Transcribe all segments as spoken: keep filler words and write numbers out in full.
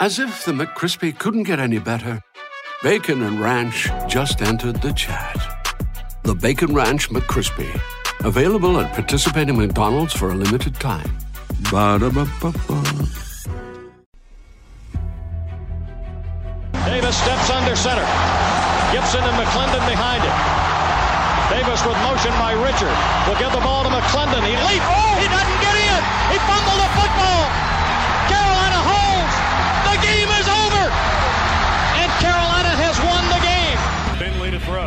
As if the McCrispy couldn't get any better, Bacon and Ranch just entered the chat. The Bacon Ranch McCrispy, available at participating McDonald's for a limited time. Ba-da-ba-ba-ba. Davis steps under center. Gibson and McClendon behind him. Davis with motion by Richard. Will give the ball to McClendon. He leaps. Oh, he doesn't get in. He fumbled the football. Carolina holds. The game is over, and Carolina has won the game. Finley to throw.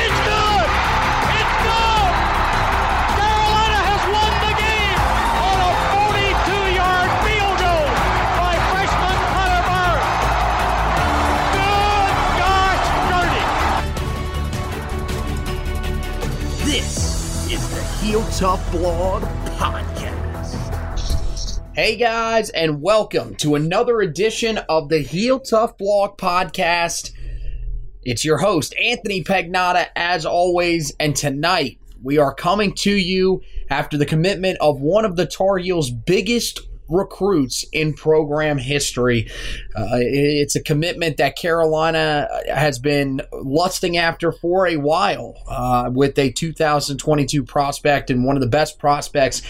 It's good! It's good! Carolina has won the game on a forty-two-yard field goal by freshman Connor Barth. Good gosh, dirty! This is the Heel Tough Blog Podcast. Hey guys, and welcome to another edition of the Heel Tough Blog Podcast. It's your host, Anthony Pagnotta, as always, and tonight we are coming to you after the commitment of one of the Tar Heels' biggest recruits in program history. Uh, it's a commitment that Carolina has been lusting after for a while uh, with a two thousand twenty-two prospect and one of the best prospects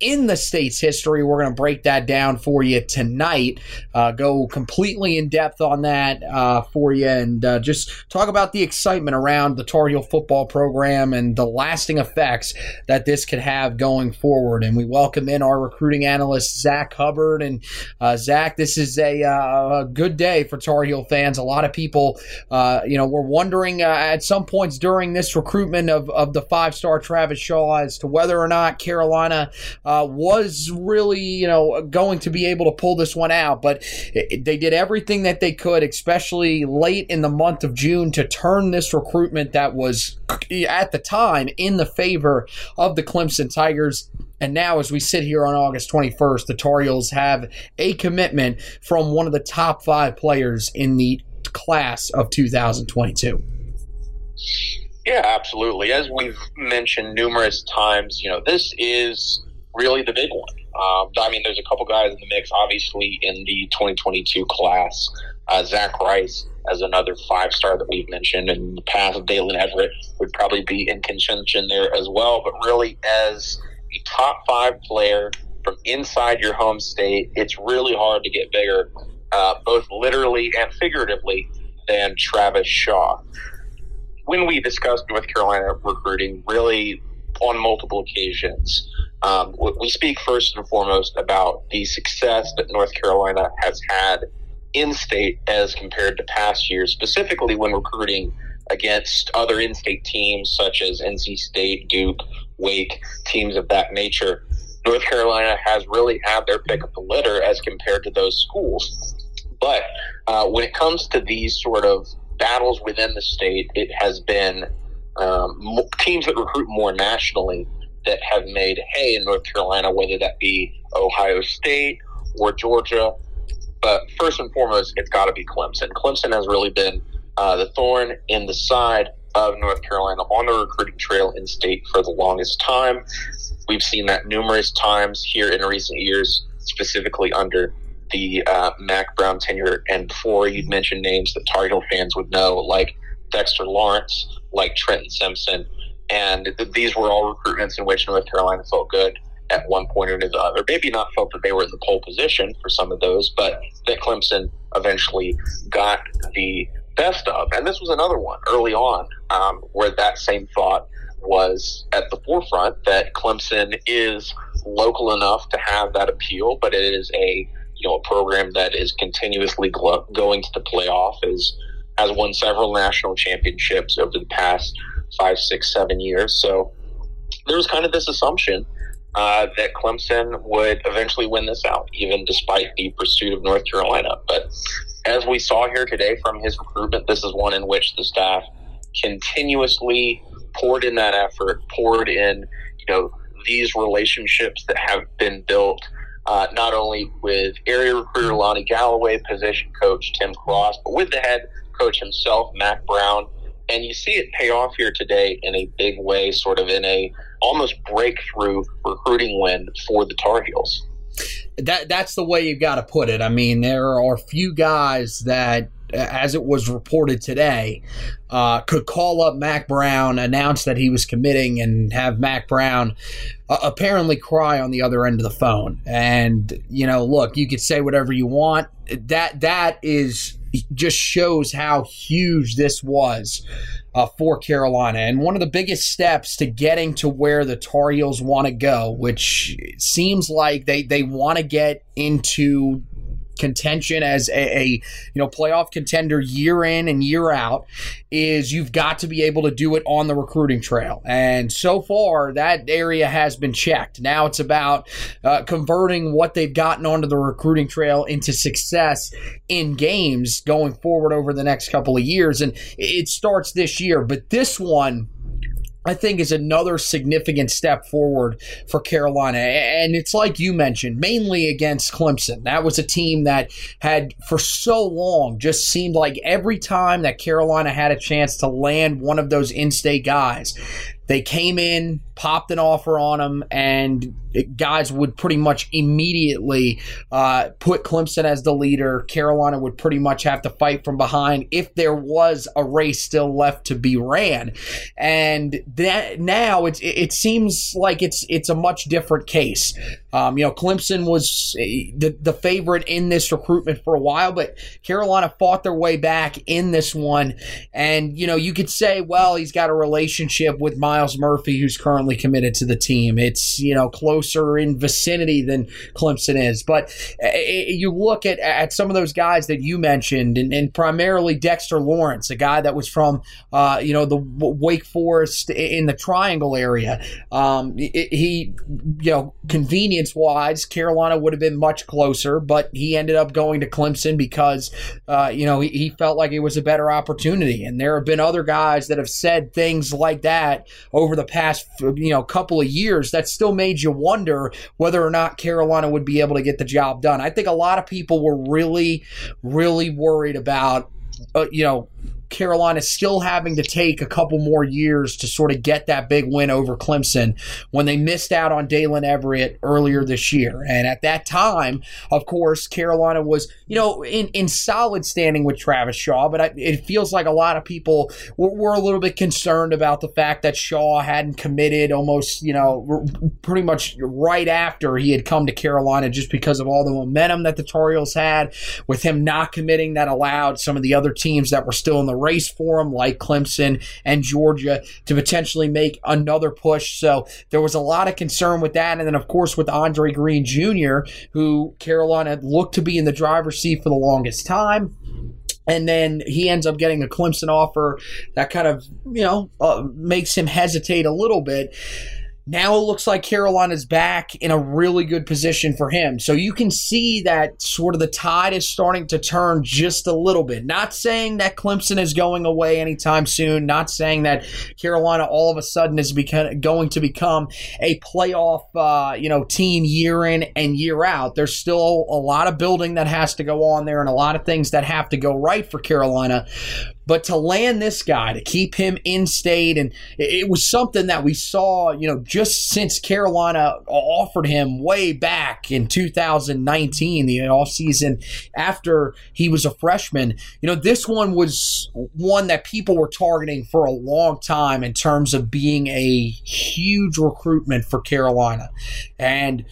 in the state's history. We're going to break that down for you tonight, uh, go completely in depth on that uh, for you, and uh, just talk about the excitement around the Tar Heel football program and the lasting effects that this could have going forward. And we welcome in our recruiting analyst, Zach Hubbard. And uh, Zach, this is a, uh, a good day for Tar Heel fans. A lot of people, uh, you know, were wondering uh, at some points during this recruitment of, of the five-star Travis Shaw as to whether or not Carolina uh, was really, you know, going to be able to pull this one out. But it, they did everything that they could, especially late in the month of June, to turn this recruitment that was at the time in the favor of the Clemson Tigers. And now, as we sit here on August twenty-first, the Tar Heels have a commitment from one of the top five players in the class of two thousand twenty-two. Yeah, absolutely. As we've mentioned numerous times, you know, this is really the big one. Um, I mean, there's a couple guys in the mix, obviously, in the twenty twenty-two class. Uh, Zach Rice, as another five-star that we've mentioned, and the path of Dalen Everett would probably be in contention there as well. But really, as a top five player from inside your home state, it's really hard to get bigger, uh, both literally and figuratively, than Travis Shaw. When we discussed North Carolina recruiting, really on multiple occasions, um, we speak first and foremost about the success that North Carolina has had in-state as compared to past years, specifically when recruiting against other in-state teams such as N C State, Duke, Wake, teams of that nature. North Carolina has really had their pick of the litter as compared to those schools. But uh, when it comes to these sort of battles within the state, it has been um, teams that recruit more nationally that have made hay in North Carolina, whether that be Ohio State or Georgia. But first and foremost, it's got to be Clemson. Clemson has really been uh, the thorn in the side of North Carolina on the recruiting trail in state for the longest time. We've seen that numerous times here in recent years, specifically under the uh, Mack Brown tenure. And before, you'd mentioned names that Tar Heel fans would know, like Dexter Lawrence, like Trenton Simpson. And th- these were all recruitments in which North Carolina felt good at one point or the other. Maybe not felt that they were in the pole position for some of those, but that Clemson eventually got the best of. And this was another one early on um, where that same thought was at the forefront, that Clemson is local enough to have that appeal, but it is a you know a program that is continuously glo- going to the playoff, is has won several national championships over the past five, six, seven years. So there was kind of this assumption uh, that Clemson would eventually win this out, even despite the pursuit of North Carolina. But as we saw here today from his recruitment, this is one in which the staff continuously poured in that effort, poured in, you know, these relationships that have been built, uh, not only with area recruiter Lonnie Galloway, position coach Tim Cross, but with the head coach himself, Mack Brown. And you see it pay off here today in a big way, sort of in a almost breakthrough recruiting win for the Tar Heels. That that's the way you've got to put it. I mean, there are few guys that, as it was reported today, uh, could call up Mack Brown, announce that he was committing, and have Mack Brown uh, apparently cry on the other end of the phone. And, you know, look, you could say whatever you want. That that is just shows how huge this was uh, for Carolina. And one of the biggest steps to getting to where the Tar Heels want to go, which seems like they, they want to get into contention as a, a you know playoff contender year in and year out, is you've got to be able to do it on the recruiting trail. And so far, that area has been checked. Now it's about uh, converting what they've gotten onto the recruiting trail into success in games going forward over the next couple of years. And it starts this year, but this one, I think, is another significant step forward for Carolina. And it's like you mentioned, mainly against Clemson. That was a team that had, for so long, just seemed like every time that Carolina had a chance to land one of those in-state guys, they came in, popped an offer on them, and guys would pretty much immediately uh, put Clemson as the leader. Carolina would pretty much have to fight from behind if there was a race still left to be ran. And that, now it, it seems like it's it's a much different case. Um, you know, Clemson was the, the favorite in this recruitment for a while, but Carolina fought their way back in this one. And, you know, you could say, well, he's got a relationship with Miles Miles Murphy, who's currently committed to the team. It's, you know, closer in vicinity than Clemson is. But it, you look at, at some of those guys that you mentioned, and, and primarily Dexter Lawrence, a guy that was from, uh, you know, the Wake Forest in the Triangle area. Um, it, he, you know, convenience-wise, Carolina would have been much closer, but he ended up going to Clemson because, uh, you know, he, he felt like it was a better opportunity. And there have been other guys that have said things like that over the past, you know, couple of years, that still made you wonder whether or not Carolina would be able to get the job done. I think a lot of people were really, really worried about, uh, you know, Carolina still having to take a couple more years to sort of get that big win over Clemson when they missed out on Dalen Everett earlier this year. And at that time, of course, Carolina was, you know, in, in solid standing with Travis Shaw, but I, it feels like a lot of people were, were a little bit concerned about the fact that Shaw hadn't committed almost, you know, pretty much right after he had come to Carolina, just because of all the momentum that the Tar Heels had with him not committing. That allowed some of the other teams that were still in the race for him, like Clemson and Georgia, to potentially make another push. So there was a lot of concern with that. And then, of course, with Andre Green Junior, who Carolina looked to be in the driver's seat for the longest time. And then he ends up getting a Clemson offer that kind of, you know, uh, makes him hesitate a little bit. Now it looks like Carolina's back in a really good position for him. So you can see that sort of the tide is starting to turn just a little bit. Not saying that Clemson is going away anytime soon. Not saying that Carolina all of a sudden is become, going to become a playoff uh, you know, team year in and year out. There's still a lot of building that has to go on there and a lot of things that have to go right for Carolina. But to land this guy, to keep him in state, and it was something that we saw, you know, just since Carolina offered him way back in two thousand nineteen, the offseason after he was a freshman. You know, this one was one that people were targeting for a long time in terms of being a huge recruitment for Carolina. And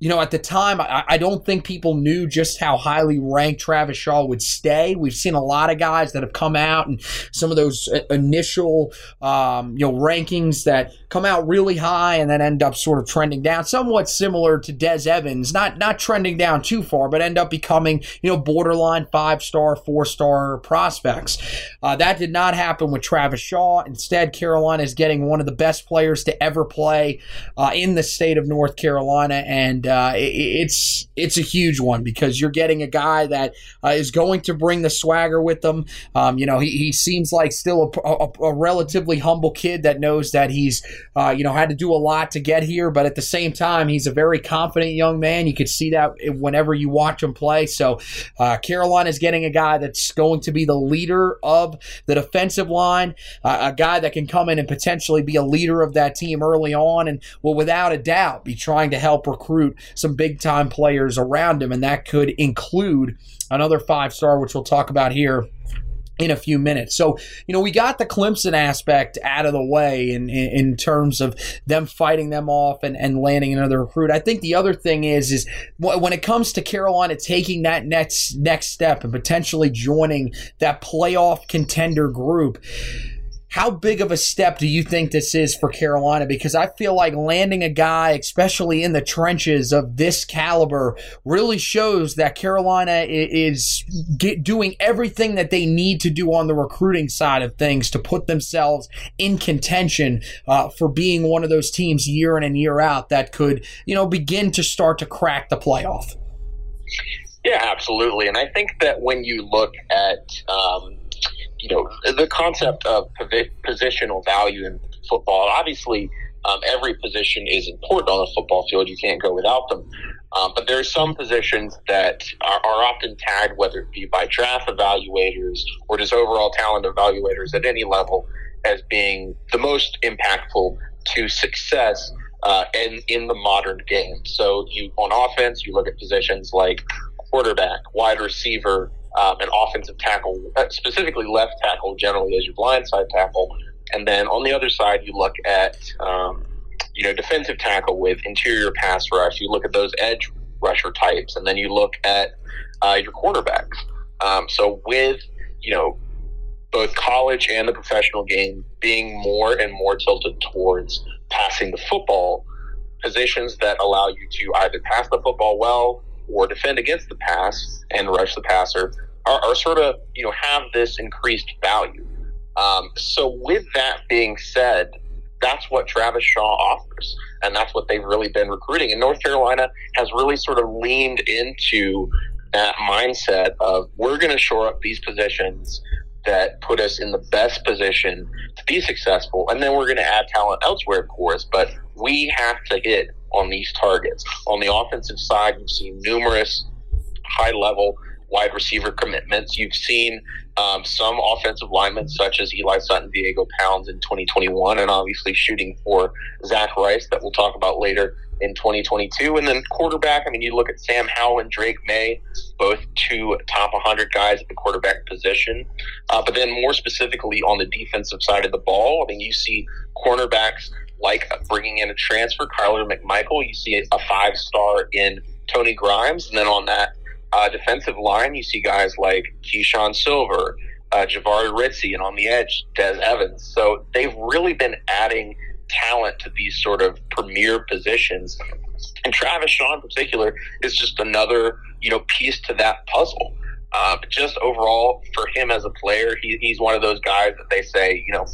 you know, at the time, I, I don't think people knew just how highly ranked Travis Shaw would stay. We've seen a lot of guys that have come out and some of those initial, um, you know, rankings that come out really high and then end up sort of trending down, somewhat similar to Dez Evans, not not trending down too far, but end up becoming, you know, borderline five-star, four-star prospects. Uh, that did not happen with Travis Shaw. Instead, Carolina is getting one of the best players to ever play uh, in the state of North Carolina, and Uh, it, it's it's a huge one because you're getting a guy that uh, is going to bring the swagger with them. Um, you know, he, he seems like still a, a, a relatively humble kid that knows that he's, uh, you know, had to do a lot to get here. But at the same time, he's a very confident young man. You could see that whenever you watch him play. So uh, Carolina is getting a guy that's going to be the leader of the defensive line, uh, a guy that can come in and potentially be a leader of that team early on and will without a doubt be trying to help recruit some big-time players around him, and that could include another five-star, which we'll talk about here in a few minutes. So, you know, we got the Clemson aspect out of the way in, in, in terms of them fighting them off and, and landing another recruit. I think the other thing is, is when it comes to Carolina taking that next next step and potentially joining that playoff contender group, how big of a step do you think this is for Carolina? Because I feel like landing a guy, especially in the trenches of this caliber, really shows that Carolina is get, doing everything that they need to do on the recruiting side of things to put themselves in contention uh, for being one of those teams year in and year out that could, you know, begin to start to crack the playoff. Yeah, absolutely. And I think that when you look at um you know, the concept of positional value in football, obviously um, every position is important on the football field. You can't go without them. Um, but there are some positions that are, are often tagged, whether it be by draft evaluators or just overall talent evaluators at any level, as being the most impactful to success uh, in, in the modern game. So you on offense, you look at positions like quarterback, wide receiver, Um, an offensive tackle, specifically left tackle, generally as your blindside tackle, and then on the other side you look at um, you know defensive tackle with interior pass rush. You look at those edge rusher types, and then you look at uh, your quarterbacks. Um, so with you know both college and the professional game being more and more tilted towards passing the football, positions that allow you to either pass the football well or defend against the pass and rush the passer are, are sort of, you know, have this increased value. Um, so with that being said, that's what Travis Shaw offers, and that's what they've really been recruiting. And North Carolina has really sort of leaned into that mindset of we're going to shore up these positions that put us in the best position to be successful, and then we're going to add talent elsewhere, of course, but we have to hit on these targets. On the offensive side, you've seen numerous high-level wide receiver commitments. You've seen um, some offensive linemen such as Eli Sutton, Diego Pounds in twenty twenty-one, and obviously shooting for Zach Rice that we'll talk about later in twenty twenty-two. And then quarterback, I mean, you look at Sam Howell and Drake May, both two top one hundred guys at the quarterback position. Uh, but then more specifically on the defensive side of the ball, I mean, you see cornerbacks like bringing in a transfer, Kyler McMichael. You see a five-star in Tony Grimes. And then on that uh, defensive line, you see guys like Keyshawn Silver, uh, Jahvaree Ritzie, and on the edge, Dez Evans. So they've really been adding talent to these sort of premier positions. And Travis Shaw in particular is just another, you know, piece to that puzzle. Uh, but just overall, for him as a player, he, he's one of those guys that they say, you know,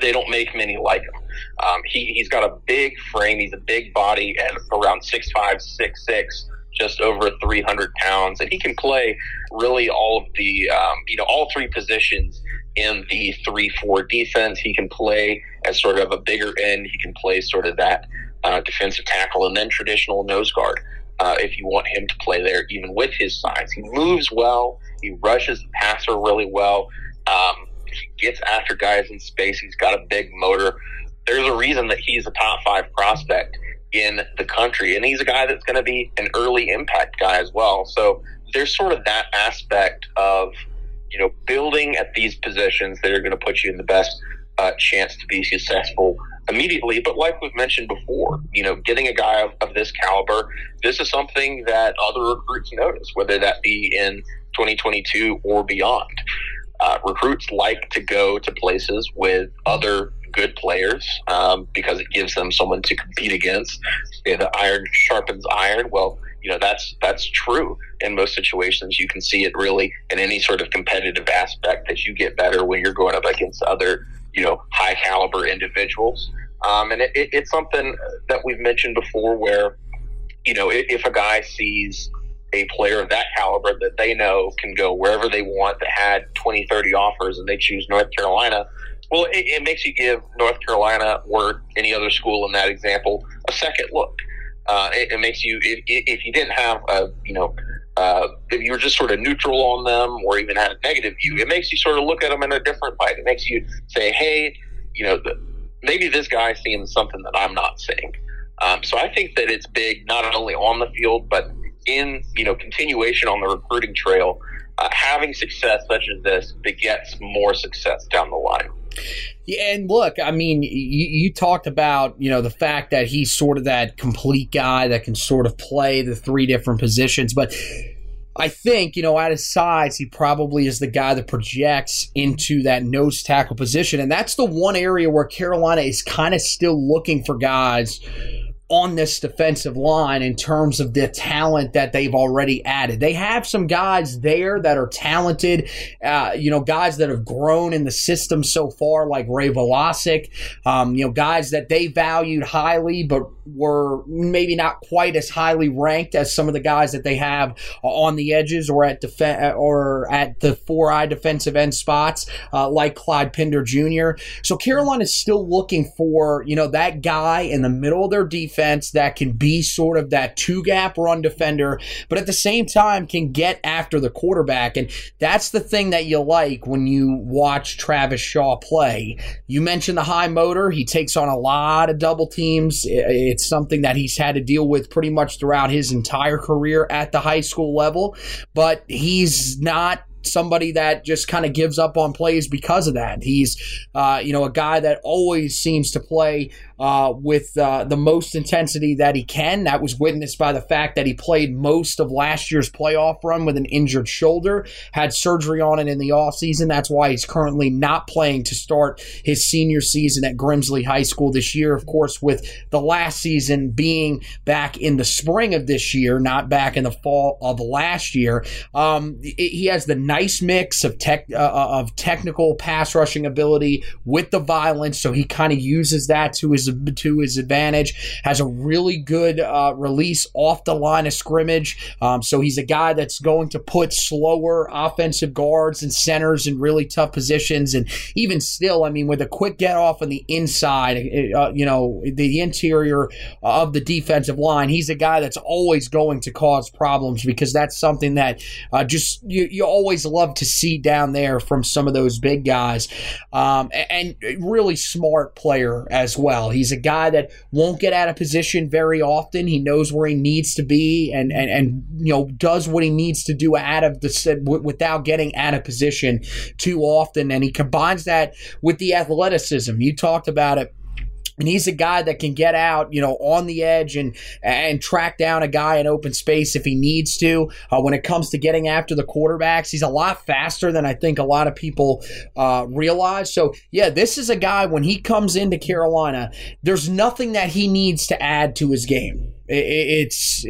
they don't make many like him. Um, he, he's got a big frame. He's a big body at around six five, six six, just over three hundred pounds. And he can play really all of the, um, you know, all three positions in the three four defense. He can play as sort of a bigger end. He can play sort of that uh, defensive tackle and then traditional nose guard. Uh, if you want him to play there, even with his size. He moves well. He rushes the passer really well. Um, he gets after guys in space. He's got a big motor. There's a reason that he's a top five prospect in the country, and he's a guy that's going to be an early impact guy as well. So there's sort of that aspect of, you know, building at these positions that are going to put you in the best uh, chance to be successful immediately. But like we've mentioned before, you know, getting a guy of, of this caliber, this is something that other recruits notice, whether that be in twenty twenty-two or beyond. Uh, recruits like to go to places with other good players um, because it gives them someone to compete against. You know, the iron sharpens iron. Well, you know, that's that's true in most situations. You can see it really in any sort of competitive aspect that you get better when you're going up against other, you know, high caliber individuals. Um, and it, it, it's something that we've mentioned before where, you know, if, if a guy sees a player of that caliber that they know can go wherever they want that had twenty, thirty offers and they choose North Carolina, well, it, it makes you give North Carolina or any other school in that example a second look. Uh, it, it makes you, if, if you didn't have a, you know, uh, if you were just sort of neutral on them or even had a negative view, it makes you sort of look at them in a different light. It makes you say, hey, you know, the, maybe this guy's seeing something that I'm not seeing. Um, so I think that it's big, not only on the field, but in, you know, continuation on the recruiting trail. Uh, having success such as this begets more success down the line. Yeah, and look, I mean, you, you talked about, you know, the fact that he's sort of that complete guy that can sort of play the three different positions, but I think, you know, at his size, he probably is the guy that projects into that nose tackle position, and that's the one area where Carolina is kind of still looking for guys on this defensive line in terms of the talent that they've already added. They have some guys there that are talented, uh, you know, guys that have grown in the system so far, like Ray Velasic, um, you know, guys that they valued highly but were maybe not quite as highly ranked as some of the guys that they have on the edges or at def- or at the four-eye defensive end spots, uh, like Clyde Pinder Junior So Carolina is still looking for, you know, that guy in the middle of their defense that can be sort of that two-gap run defender, but at the same time can get after the quarterback. And that's the thing that you like when you watch Travis Shaw play. You mentioned the high motor. He takes on a lot of double teams. It's It's something that he's had to deal with pretty much throughout his entire career at the high school level, but he's not somebody that just kind of gives up on plays because of that. He's, uh, you know, a guy that always seems to play uh, with uh, the most intensity that he can. That was witnessed by the fact that he played most of last year's playoff run with an injured shoulder, had surgery on it in the offseason. That's why he's currently not playing to start his senior season at Grimsley High School this year, of course, with the last season being back in the spring of this year, not back in the fall of last year. Um, it, he has the nice mix of tech uh, of technical pass rushing ability with the violence, so he kind of uses that to his to his advantage. Has a really good uh, release off the line of scrimmage, um, so he's a guy that's going to put slower offensive guards and centers in really tough positions. And even still, I mean, with a quick get off on the inside, uh, you know, the interior of the defensive line, he's a guy that's always going to cause problems because that's something that uh, just you, you always. Love to see down there from some of those big guys, um, and, and really smart player as well. He's a guy that won't get out of position very often. He knows where he needs to be, and and, and you know, does what he needs to do out of the without getting out of position too often. And he combines that with the athleticism. You talked about it. And he's a guy that can get out, you know, on the edge and and track down a guy in open space if he needs to. Uh, when it comes to getting after the quarterbacks, he's a lot faster than I think a lot of people uh, realize. So, yeah, this is a guy, when he comes into Carolina, there's nothing that he needs to add to his game. It's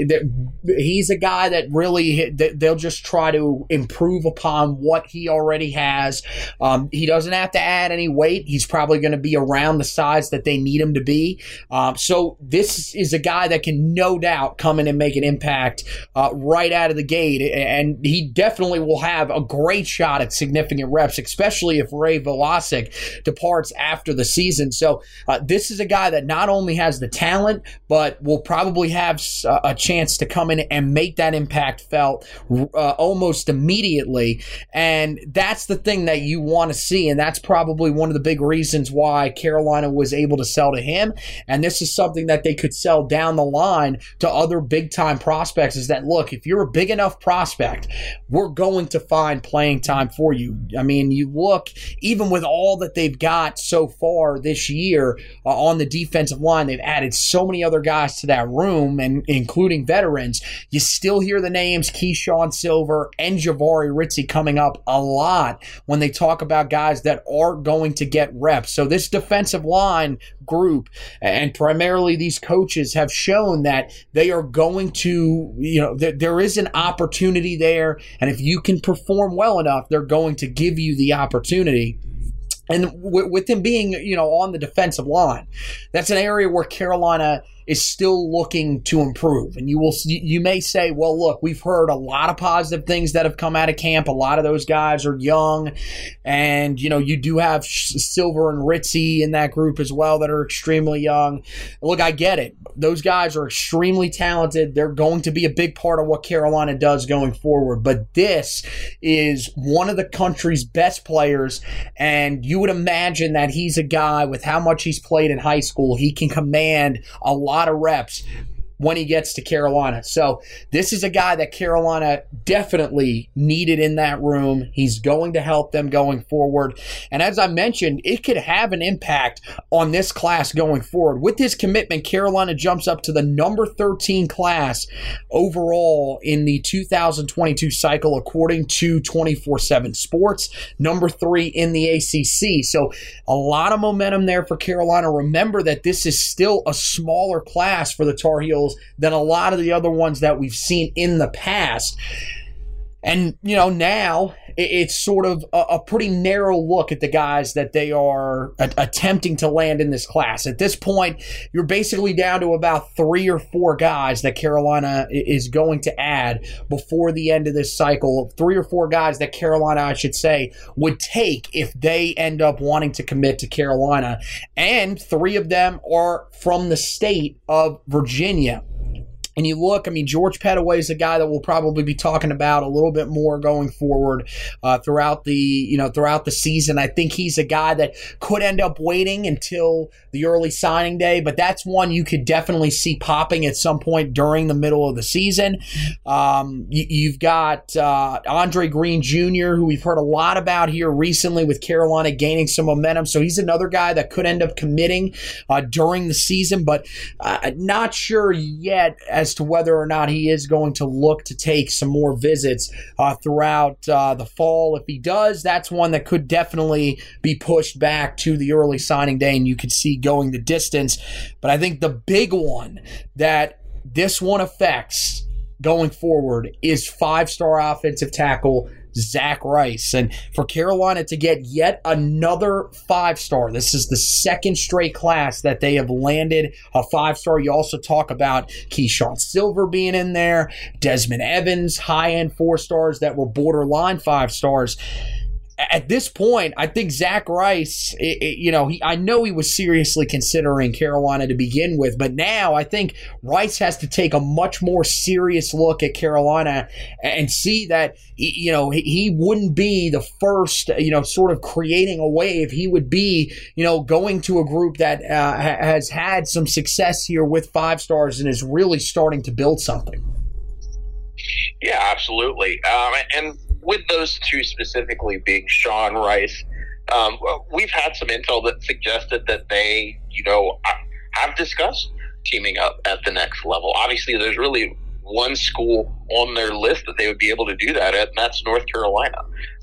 he's a guy that really they'll just try to improve upon what he already has. Um, he doesn't have to add any weight. He's probably going to be around the size that they need him to be. Um, so this is a guy that can no doubt come in and make an impact uh, right out of the gate, and he definitely will have a great shot at significant reps, especially if Ray Velasic departs after the season. So uh, this is a guy that not only has the talent, but will probably have a chance to come in and make that impact felt uh, almost immediately. And that's the thing that you want to see, and that's probably one of the big reasons why Carolina was able to sell to him. And this is something that they could sell down the line to other big-time prospects, is that, look, if you're a big enough prospect, we're going to find playing time for you. I mean, you look, even with all that they've got so far this year uh, on the defensive line, they've added so many other guys to that room, and including veterans, you still hear the names Keyshawn Silver and Jahvaree Ritzie coming up a lot when they talk about guys that are going to get reps. So this defensive line group, and primarily these coaches, have shown that they are going to, you know, th- there is an opportunity there, and if you can perform well enough, they're going to give you the opportunity. And w- with them being, you know, on the defensive line, that's an area where Carolina is still looking to improve. And you will, you may say, well, look, we've heard a lot of positive things that have come out of camp. A lot of those guys are young, and you know, you do have Silver and Ritzie in that group as well that are extremely young. Look, I get it. Those guys are extremely talented. They're going to be a big part of what Carolina does going forward. But this is one of the country's best players, and you would imagine that he's a guy with how much he's played in high school, he can command a lot of reps when he gets to Carolina. So this is a guy that Carolina definitely needed in that room. He's going to help them going forward. And as I mentioned, it could have an impact on this class going forward. With his commitment, Carolina jumps up to the number thirteen class overall in the two thousand twenty-two cycle, according to twenty-four seven Sports, number three in the A C C. So a lot of momentum there for Carolina. Remember that this is still a smaller class for the Tar Heels than a lot of the other ones that we've seen in the past. And, you know, now it's sort of a, a pretty narrow look at the guys that they are a- attempting to land in this class. At this point, you're basically down to about three or four guys that Carolina is going to add before the end of this cycle. Three or four guys that Carolina, I should say, would take if they end up wanting to commit to Carolina. And three of them are from the state of Virginia. And you look, I mean, George Pettaway is a guy that we'll probably be talking about a little bit more going forward uh, throughout the, you know, throughout the season. I think he's a guy that could end up waiting until the early signing day, but that's one you could definitely see popping at some point during the middle of the season. Um, you, you've got uh, Andre Green Junior, who we've heard a lot about here recently with Carolina gaining some momentum. So he's another guy that could end up committing uh, during the season, but uh, not sure yet as to whether or not he is going to look to take some more visits uh, throughout uh, the fall. If he does, that's one that could definitely be pushed back to the early signing day, and you could see going the distance. But I think the big one that this one affects going forward is five-star offensive tackle Zach Rice. And for Carolina to get yet another five-star, this is the second straight class that they have landed a five-star. You also talk about Keyshawn Silver being in there, Desmond Evans, high-end four-stars that were borderline five-stars. At this point, I think Zach Rice, it, it, you know, he, I know he was seriously considering Carolina to begin with, but now I think Rice has to take a much more serious look at Carolina and see that, you know, he, he wouldn't be the first, you know, sort of creating a wave. He would be, you know, going to a group that uh, has had some success here with five stars and is really starting to build something. Yeah, absolutely. Um, and with those two specifically being Sean Rice, um, we've had some intel that suggested that they, you know, have discussed teaming up at the next level. Obviously, there's really one school on their list that they would be able to do that at, and that's North Carolina.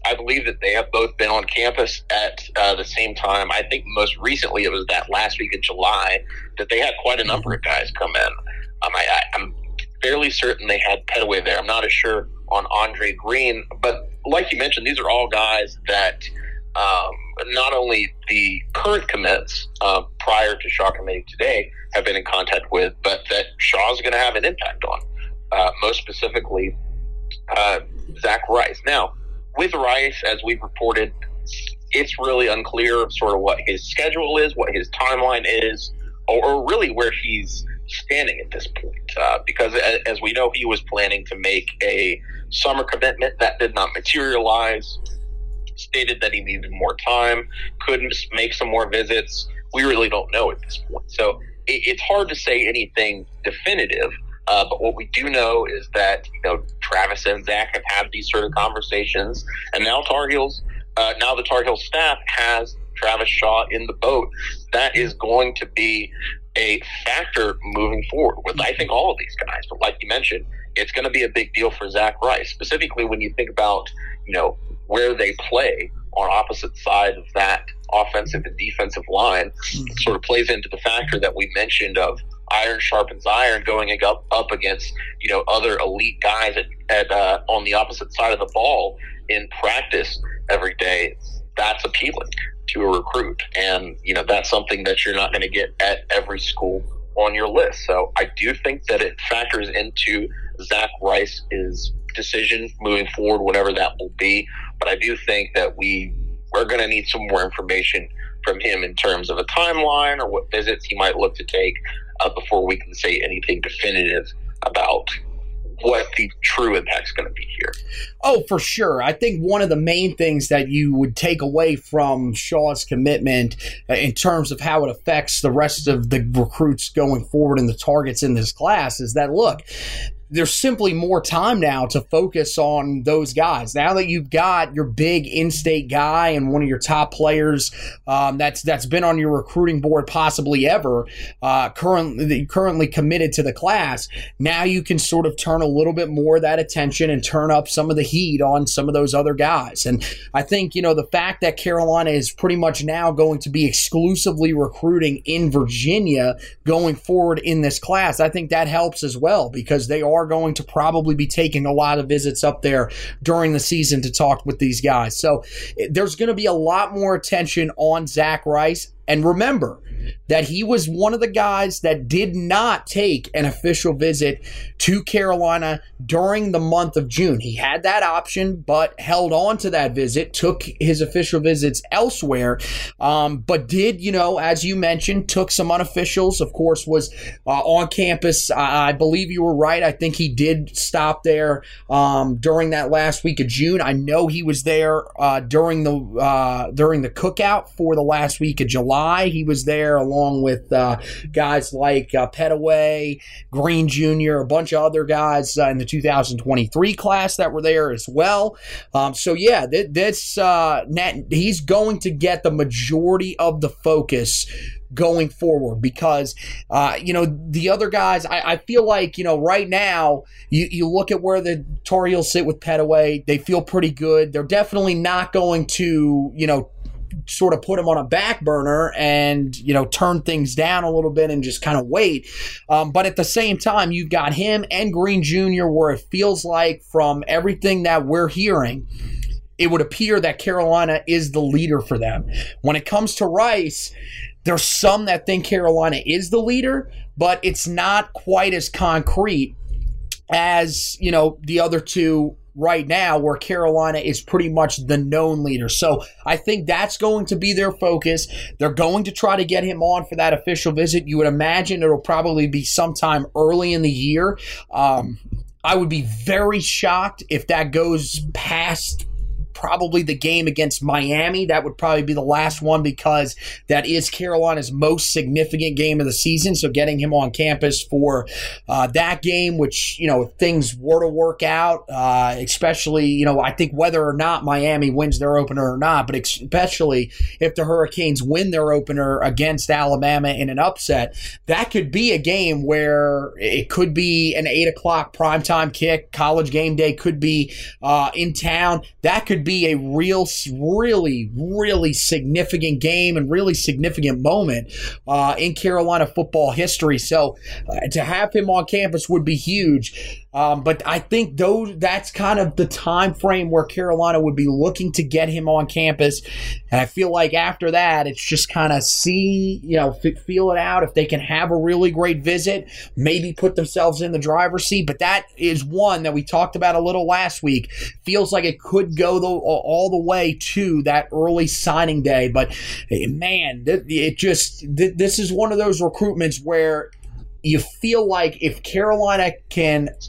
I believe that they have both been on campus at uh, the same time. I think most recently it was that last week in July that they had quite a number of guys come in. Um, I, I, I'm fairly certain they had Pettaway there. I'm not as sure on Andre Green, but like you mentioned, these are all guys that um, not only the current commits uh, prior to Shaw committing today have been in contact with, but that Shaw's going to have an impact on. Uh, most specifically, uh, Zach Rice. Now, with Rice, as we've reported, it's really unclear of sort of what his schedule is, what his timeline is, or, or really where he's standing at this point. Uh, because a, as we know, he was planning to make a summer commitment that did not materialize, stated that he needed more time, couldn't make some more visits. We really don't know at this point. So it, it's hard to say anything definitive. Uh, but what we do know is that, you know, Travis and Zach have had these sort of conversations, and now Tar Heels, uh, now the Tar Heels staff has Travis Shaw in the boat. That is going to be a factor moving forward with, I think, all of these guys. But like you mentioned, it's going to be a big deal for Zach Rice, specifically when you think about, you know, where they play on opposite sides of that offensive and defensive line. It sort of plays into the factor that we mentioned of iron sharpens iron, going up up against, you know, other elite guys at, at uh, on the opposite side of the ball in practice every day. That's appealing to a recruit, and you know that's something that you're not going to get at every school on your list. So I do think that it factors into Zach Rice's decision moving forward, whatever that will be. But I do think that we we're going to need some more information from him in terms of a timeline or what visits he might look to take uh, before we can say anything definitive about what the true impact's going to be here. Oh, for sure. I think one of the main things that you would take away from Shaw's commitment in terms of how it affects the rest of the recruits going forward and the targets in this class is that, look, there's simply more time now to focus on those guys. Now that you've got your big in-state guy and one of your top players um, that's that's been on your recruiting board possibly ever, uh, currently currently committed to the class, now you can sort of turn a little bit more of that attention and turn up some of the heat on some of those other guys. And I think, you know, the fact that Carolina is pretty much now going to be exclusively recruiting in Virginia going forward in this class, I think that helps as well, because they are are going to probably be taking a lot of visits up there during the season to talk with these guys. So there's going to be a lot more attention on Zach Rice. And remember that he was one of the guys that did not take an official visit to Carolina during the month of June. He had that option, but held on to that visit, took his official visits elsewhere, um, but did, you know, as you mentioned, took some unofficials, of course, was uh, on campus. I-, I believe you were right. I think he did stop there um, during that last week of June. I know he was there uh, during the uh, during the cookout for the last week of July. He was there along with uh, guys like uh, Pettaway, Green Junior, a bunch of other guys uh, in the two thousand twenty-three class that were there as well. Um, so, yeah, th- this uh, Nat, he's going to get the majority of the focus going forward because, uh, you know, the other guys, I, I feel like, you know, right now, you, you look at where the Tar Heels sit with Pettaway, they feel pretty good. They're definitely not going to, you know, sort of put him on a back burner and, you know, turn things down a little bit and just kind of wait. Um, but at the same time, you've got him and Green Junior where it feels like from everything that we're hearing, it would appear that Carolina is the leader for them. When it comes to Rice, there's some that think Carolina is the leader, but it's not quite as concrete as, you know, the other two right now where Carolina is pretty much the known leader. So I think that's going to be their focus. They're going to try to get him on for that official visit. You would imagine it'll probably be sometime early in the year. Um, I would be very shocked if that goes past probably the game against Miami. That would probably be the last one because that is Carolina's most significant game of the season. So getting him on campus for uh, that game, which, you know, if things were to work out, uh, especially, you know, I think whether or not Miami wins their opener or not, but especially if the Hurricanes win their opener against Alabama in an upset, that could be a game where it could be an eight o'clock primetime kick. College game day could be uh, in town. That could be a real, really, really significant game and really significant moment uh, in Carolina football history. So uh, to have him on campus would be huge. Um, but I think those, that's kind of the time frame where Carolina would be looking to get him on campus. And I feel like after that, it's just kind of see, you know, f- feel it out. If they can have a really great visit, maybe put themselves in the driver's seat. But that is one that we talked about a little last week. Feels like it could go the, all the way to that early signing day. But, man, th- it just th- this is one of those recruitments where you feel like if Carolina can –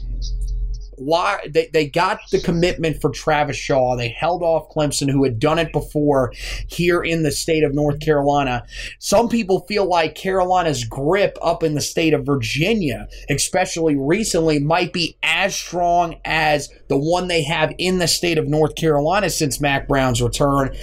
They they got the commitment for Travis Shaw. They held off Clemson, who had done it before here in the state of North Carolina. Some people feel like Carolina's grip up in the state of Virginia, especially recently, might be as strong as the one they have in the state of North Carolina since Mack Brown's return.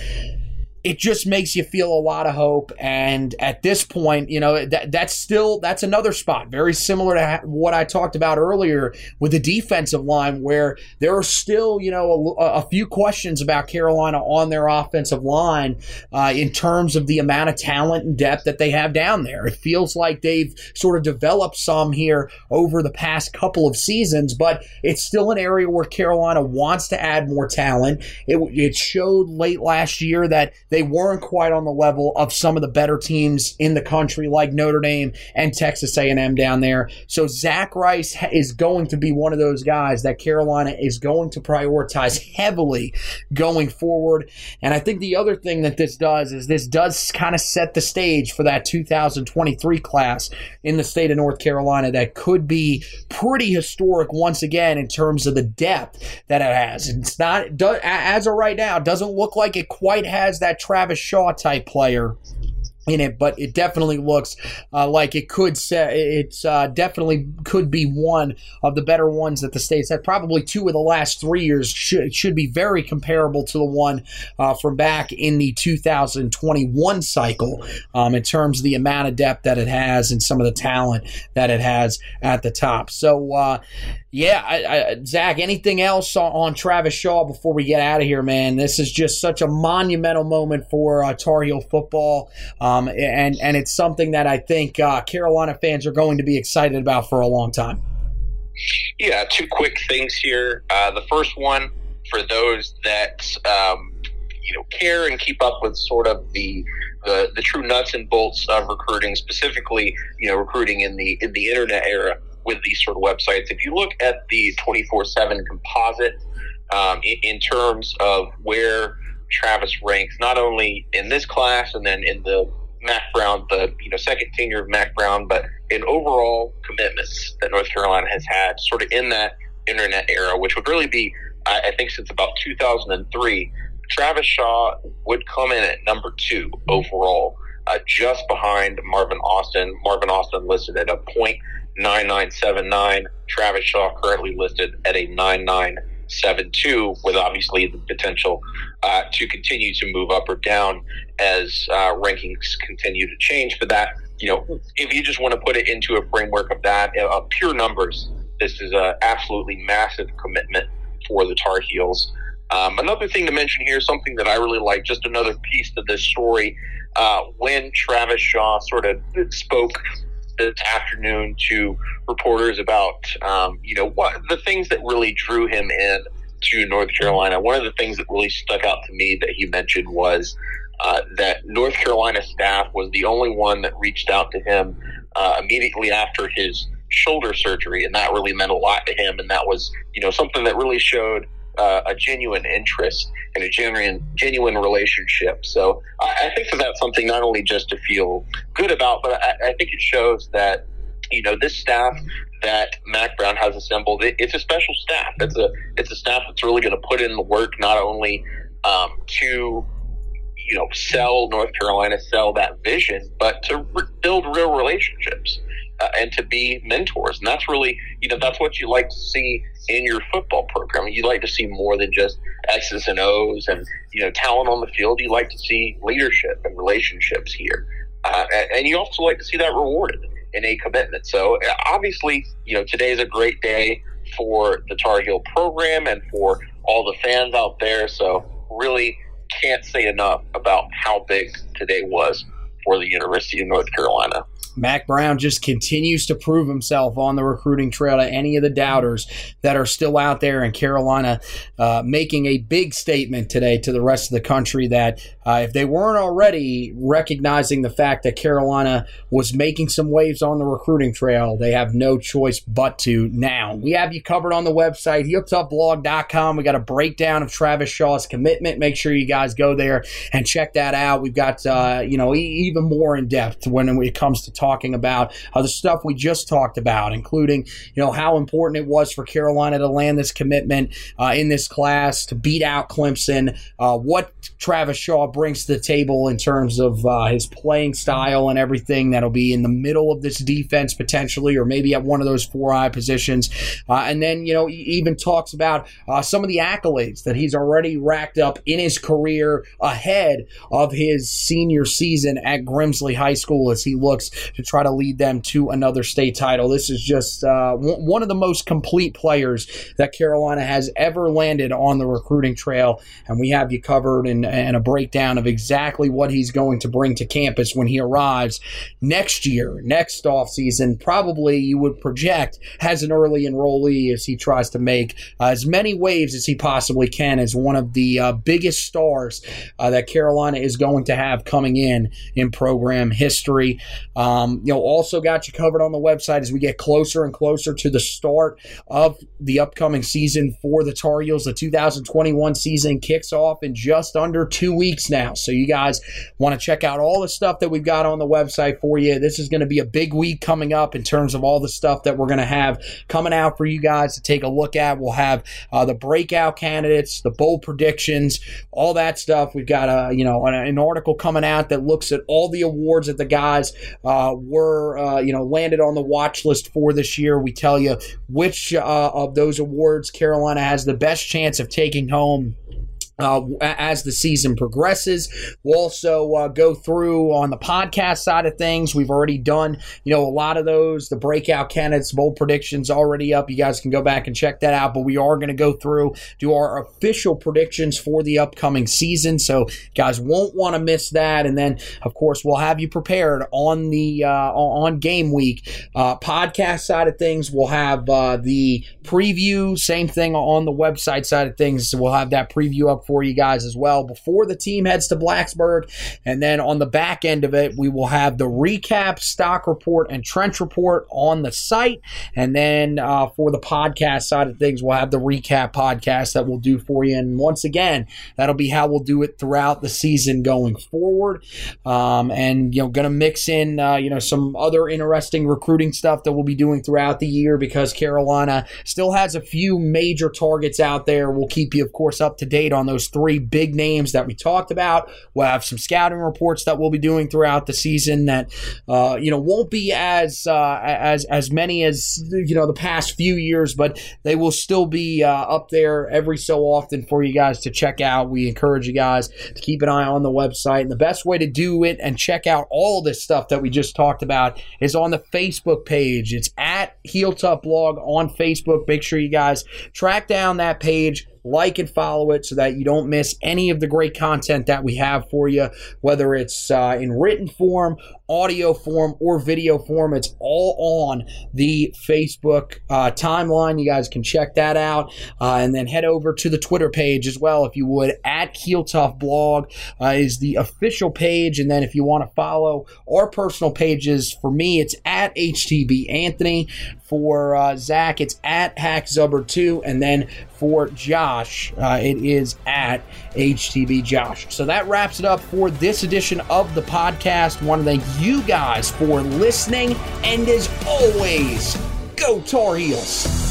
It just makes you feel a lot of hope, and at this point, you know, that that's still that's another spot very similar to what I talked about earlier with the defensive line, where there are still, you know, a, a few questions about Carolina on their offensive line uh, in terms of the amount of talent and depth that they have down there. It feels like they've sort of developed some here over the past couple of seasons, but it's still an area where Carolina wants to add more talent. It, it showed late last year that they weren't quite on the level of some of the better teams in the country, like Notre Dame and Texas A and M down there. So Zach Rice is going to be one of those guys that Carolina is going to prioritize heavily going forward. And I think the other thing that this does is this does kind of set the stage for that two thousand twenty-three class in the state of North Carolina that could be pretty historic once again in terms of the depth that it has. It's not, as of right now, it doesn't look like it quite has that Travis Shaw type player in it, but it definitely looks uh, like it could set, it's uh, definitely could be one of the better ones that the state's had. Probably two of the last three years should should be very comparable to the one uh, from back in the two thousand twenty-one cycle um, in terms of the amount of depth that it has and some of the talent that it has at the top. So, uh, yeah, I, I, Zach, anything else on, on Travis Shaw before we get out of here, man? This is just such a monumental moment for uh, Tar Heel football, um, and, and it's something that I think uh, Carolina fans are going to be excited about for a long time. Yeah, two quick things here. Uh, the first one, for those that um, you know care and keep up with sort of the – The, the true nuts and bolts of recruiting, specifically, you know, recruiting in the in the internet era with these sort of websites. If you look at the twenty-four seven composite um, in, in terms of where Travis ranks, not only in this class and then in the Mack Brown, the you know second tenure of Mack Brown, but in overall commitments that North Carolina has had, sort of in that internet era, which would really be, I, I think, since about two thousand three. Travis Shaw would come in at number two overall, uh, just behind Marvin Austin. Marvin Austin listed at a point nine nine seven nine. Travis Shaw currently listed at a nine nine seven two, with obviously the potential uh, to continue to move up or down as uh, rankings continue to change. But that, you know, if you just want to put it into a framework of that, of pure numbers, this is an absolutely massive commitment for the Tar Heels. Um, another thing to mention here, something that I really like, just another piece to this story, uh, when Travis Shaw sort of spoke this afternoon to reporters about, um, you know, what the things that really drew him in to North Carolina. One of the things that really stuck out to me that he mentioned was uh, that North Carolina staff was the only one that reached out to him uh, immediately after his shoulder surgery, and that really meant a lot to him. And that was, you know, something that really showed Uh, a genuine interest and a genuine genuine relationship. So I, I think that that's something not only just to feel good about, but I, I think it shows that, you know, this staff that Mack Brown has assembled, it, it's a special staff. It's a it's a staff that's really going to put in the work, not only um, to, you know, sell North Carolina, sell that vision, but to re- build real relationships. Uh, and to be mentors. And that's really, you know, that's what you like to see in your football program. You like to see more than just X's and O's and, you know, talent on the field. You like to see leadership and relationships here. Uh, and, and you also like to see that rewarded in a commitment. So obviously, you know, today is a great day for the Tar Heel program and for all the fans out there. So really can't say enough about how big today was for the University of North Carolina. Mack Brown just continues to prove himself on the recruiting trail to any of the doubters that are still out there, in Carolina uh, making a big statement today to the rest of the country that uh, if they weren't already recognizing the fact that Carolina was making some waves on the recruiting trail, they have no choice but to now. We have you covered on the website, heel tough blog dot com. We got a breakdown of Travis Shaw's commitment. Make sure you guys go there and check that out. We've got uh, you know, e- even more in depth when it comes to talking about uh, the stuff we just talked about, including, you know, how important it was for Carolina to land this commitment uh, in this class, to beat out Clemson, uh, what Travis Shaw brings to the table in terms of uh, his playing style and everything that'll be in the middle of this defense potentially, or maybe at one of those four-eye positions. Uh, and then, you know, he even talks about uh, some of the accolades that he's already racked up in his career ahead of his senior season at Grimsley High School as he looks to try to lead them to another state title. This is just uh, w- one of the most complete players that Carolina has ever landed on the recruiting trail, and we have you covered in, in a breakdown of exactly what he's going to bring to campus when he arrives next year, next offseason, probably you would project as an early enrollee as he tries to make uh, as many waves as he possibly can as one of the uh, biggest stars uh, that Carolina is going to have coming in in program history. Um, Um, you know, also got you covered on the website as we get closer and closer to the start of the upcoming season for the Tar Heels. The two thousand twenty-one season kicks off in just under two weeks now. So you guys want to check out all the stuff that we've got on the website for you. This is going to be a big week coming up in terms of all the stuff that we're going to have coming out for you guys to take a look at. We'll have uh, the breakout candidates, the bold predictions, all that stuff. We've got a, you know, an, an article coming out that looks at all the awards that the guys uh, Uh, were uh, you know, landed on the watch list for this year. We tell you which uh, of those awards Carolina has the best chance of taking home Uh, as the season progresses. We'll also uh, go through on the podcast side of things. We've already done, you know, a lot of those, the breakout candidates, bold predictions already up. You guys can go back and check that out, but we are going to go through, do our official predictions for the upcoming season. So guys won't want to miss that. And then of course we'll have you prepared on the, uh, on game week uh, podcast side of things. We'll have uh, the preview, same thing on the website side of things. So we'll have that preview up for you guys as well before the team heads to Blacksburg. And then on the back end of it, we will have the recap, stock report, and trench report on the site. And then uh, for the podcast side of things, we'll have the recap podcast that we'll do for you. And once again, that'll be how we'll do it throughout the season going forward. Um, and, you know, going to mix in, uh, you know, some other interesting recruiting stuff that we'll be doing throughout the year because Carolina still has a few major targets out there. We'll keep you, of course, up to date on those Those three big names that we talked about. We'll have some scouting reports that we'll be doing throughout the season that uh, you know, won't be as uh, as as many as, you know, the past few years, but they will still be uh, up there every so often for you guys to check out. We encourage you guys to keep an eye on the website, and the best way to do it and check out all this stuff that we just talked about is on the Facebook page. It's at Heel Tough Blog on Facebook. Make sure you guys track down that page, like and follow it so that you don't miss any of the great content that we have for you, whether it's uh, in written form, audio form, or video form. It's all on the Facebook uh, timeline. You guys can check that out. Uh, and then head over to the Twitter page as well, if you would. At Heel Tough Blog uh, is the official page. And then if you want to follow our personal pages, for me, it's at H T B Anthony. For uh, Zach, it's at Hack Zubber two. And then for Josh, uh, it is at H T B Josh. So that wraps it up for this edition of the podcast. I want to thank you guys for listening. And as always, go Tar Heels!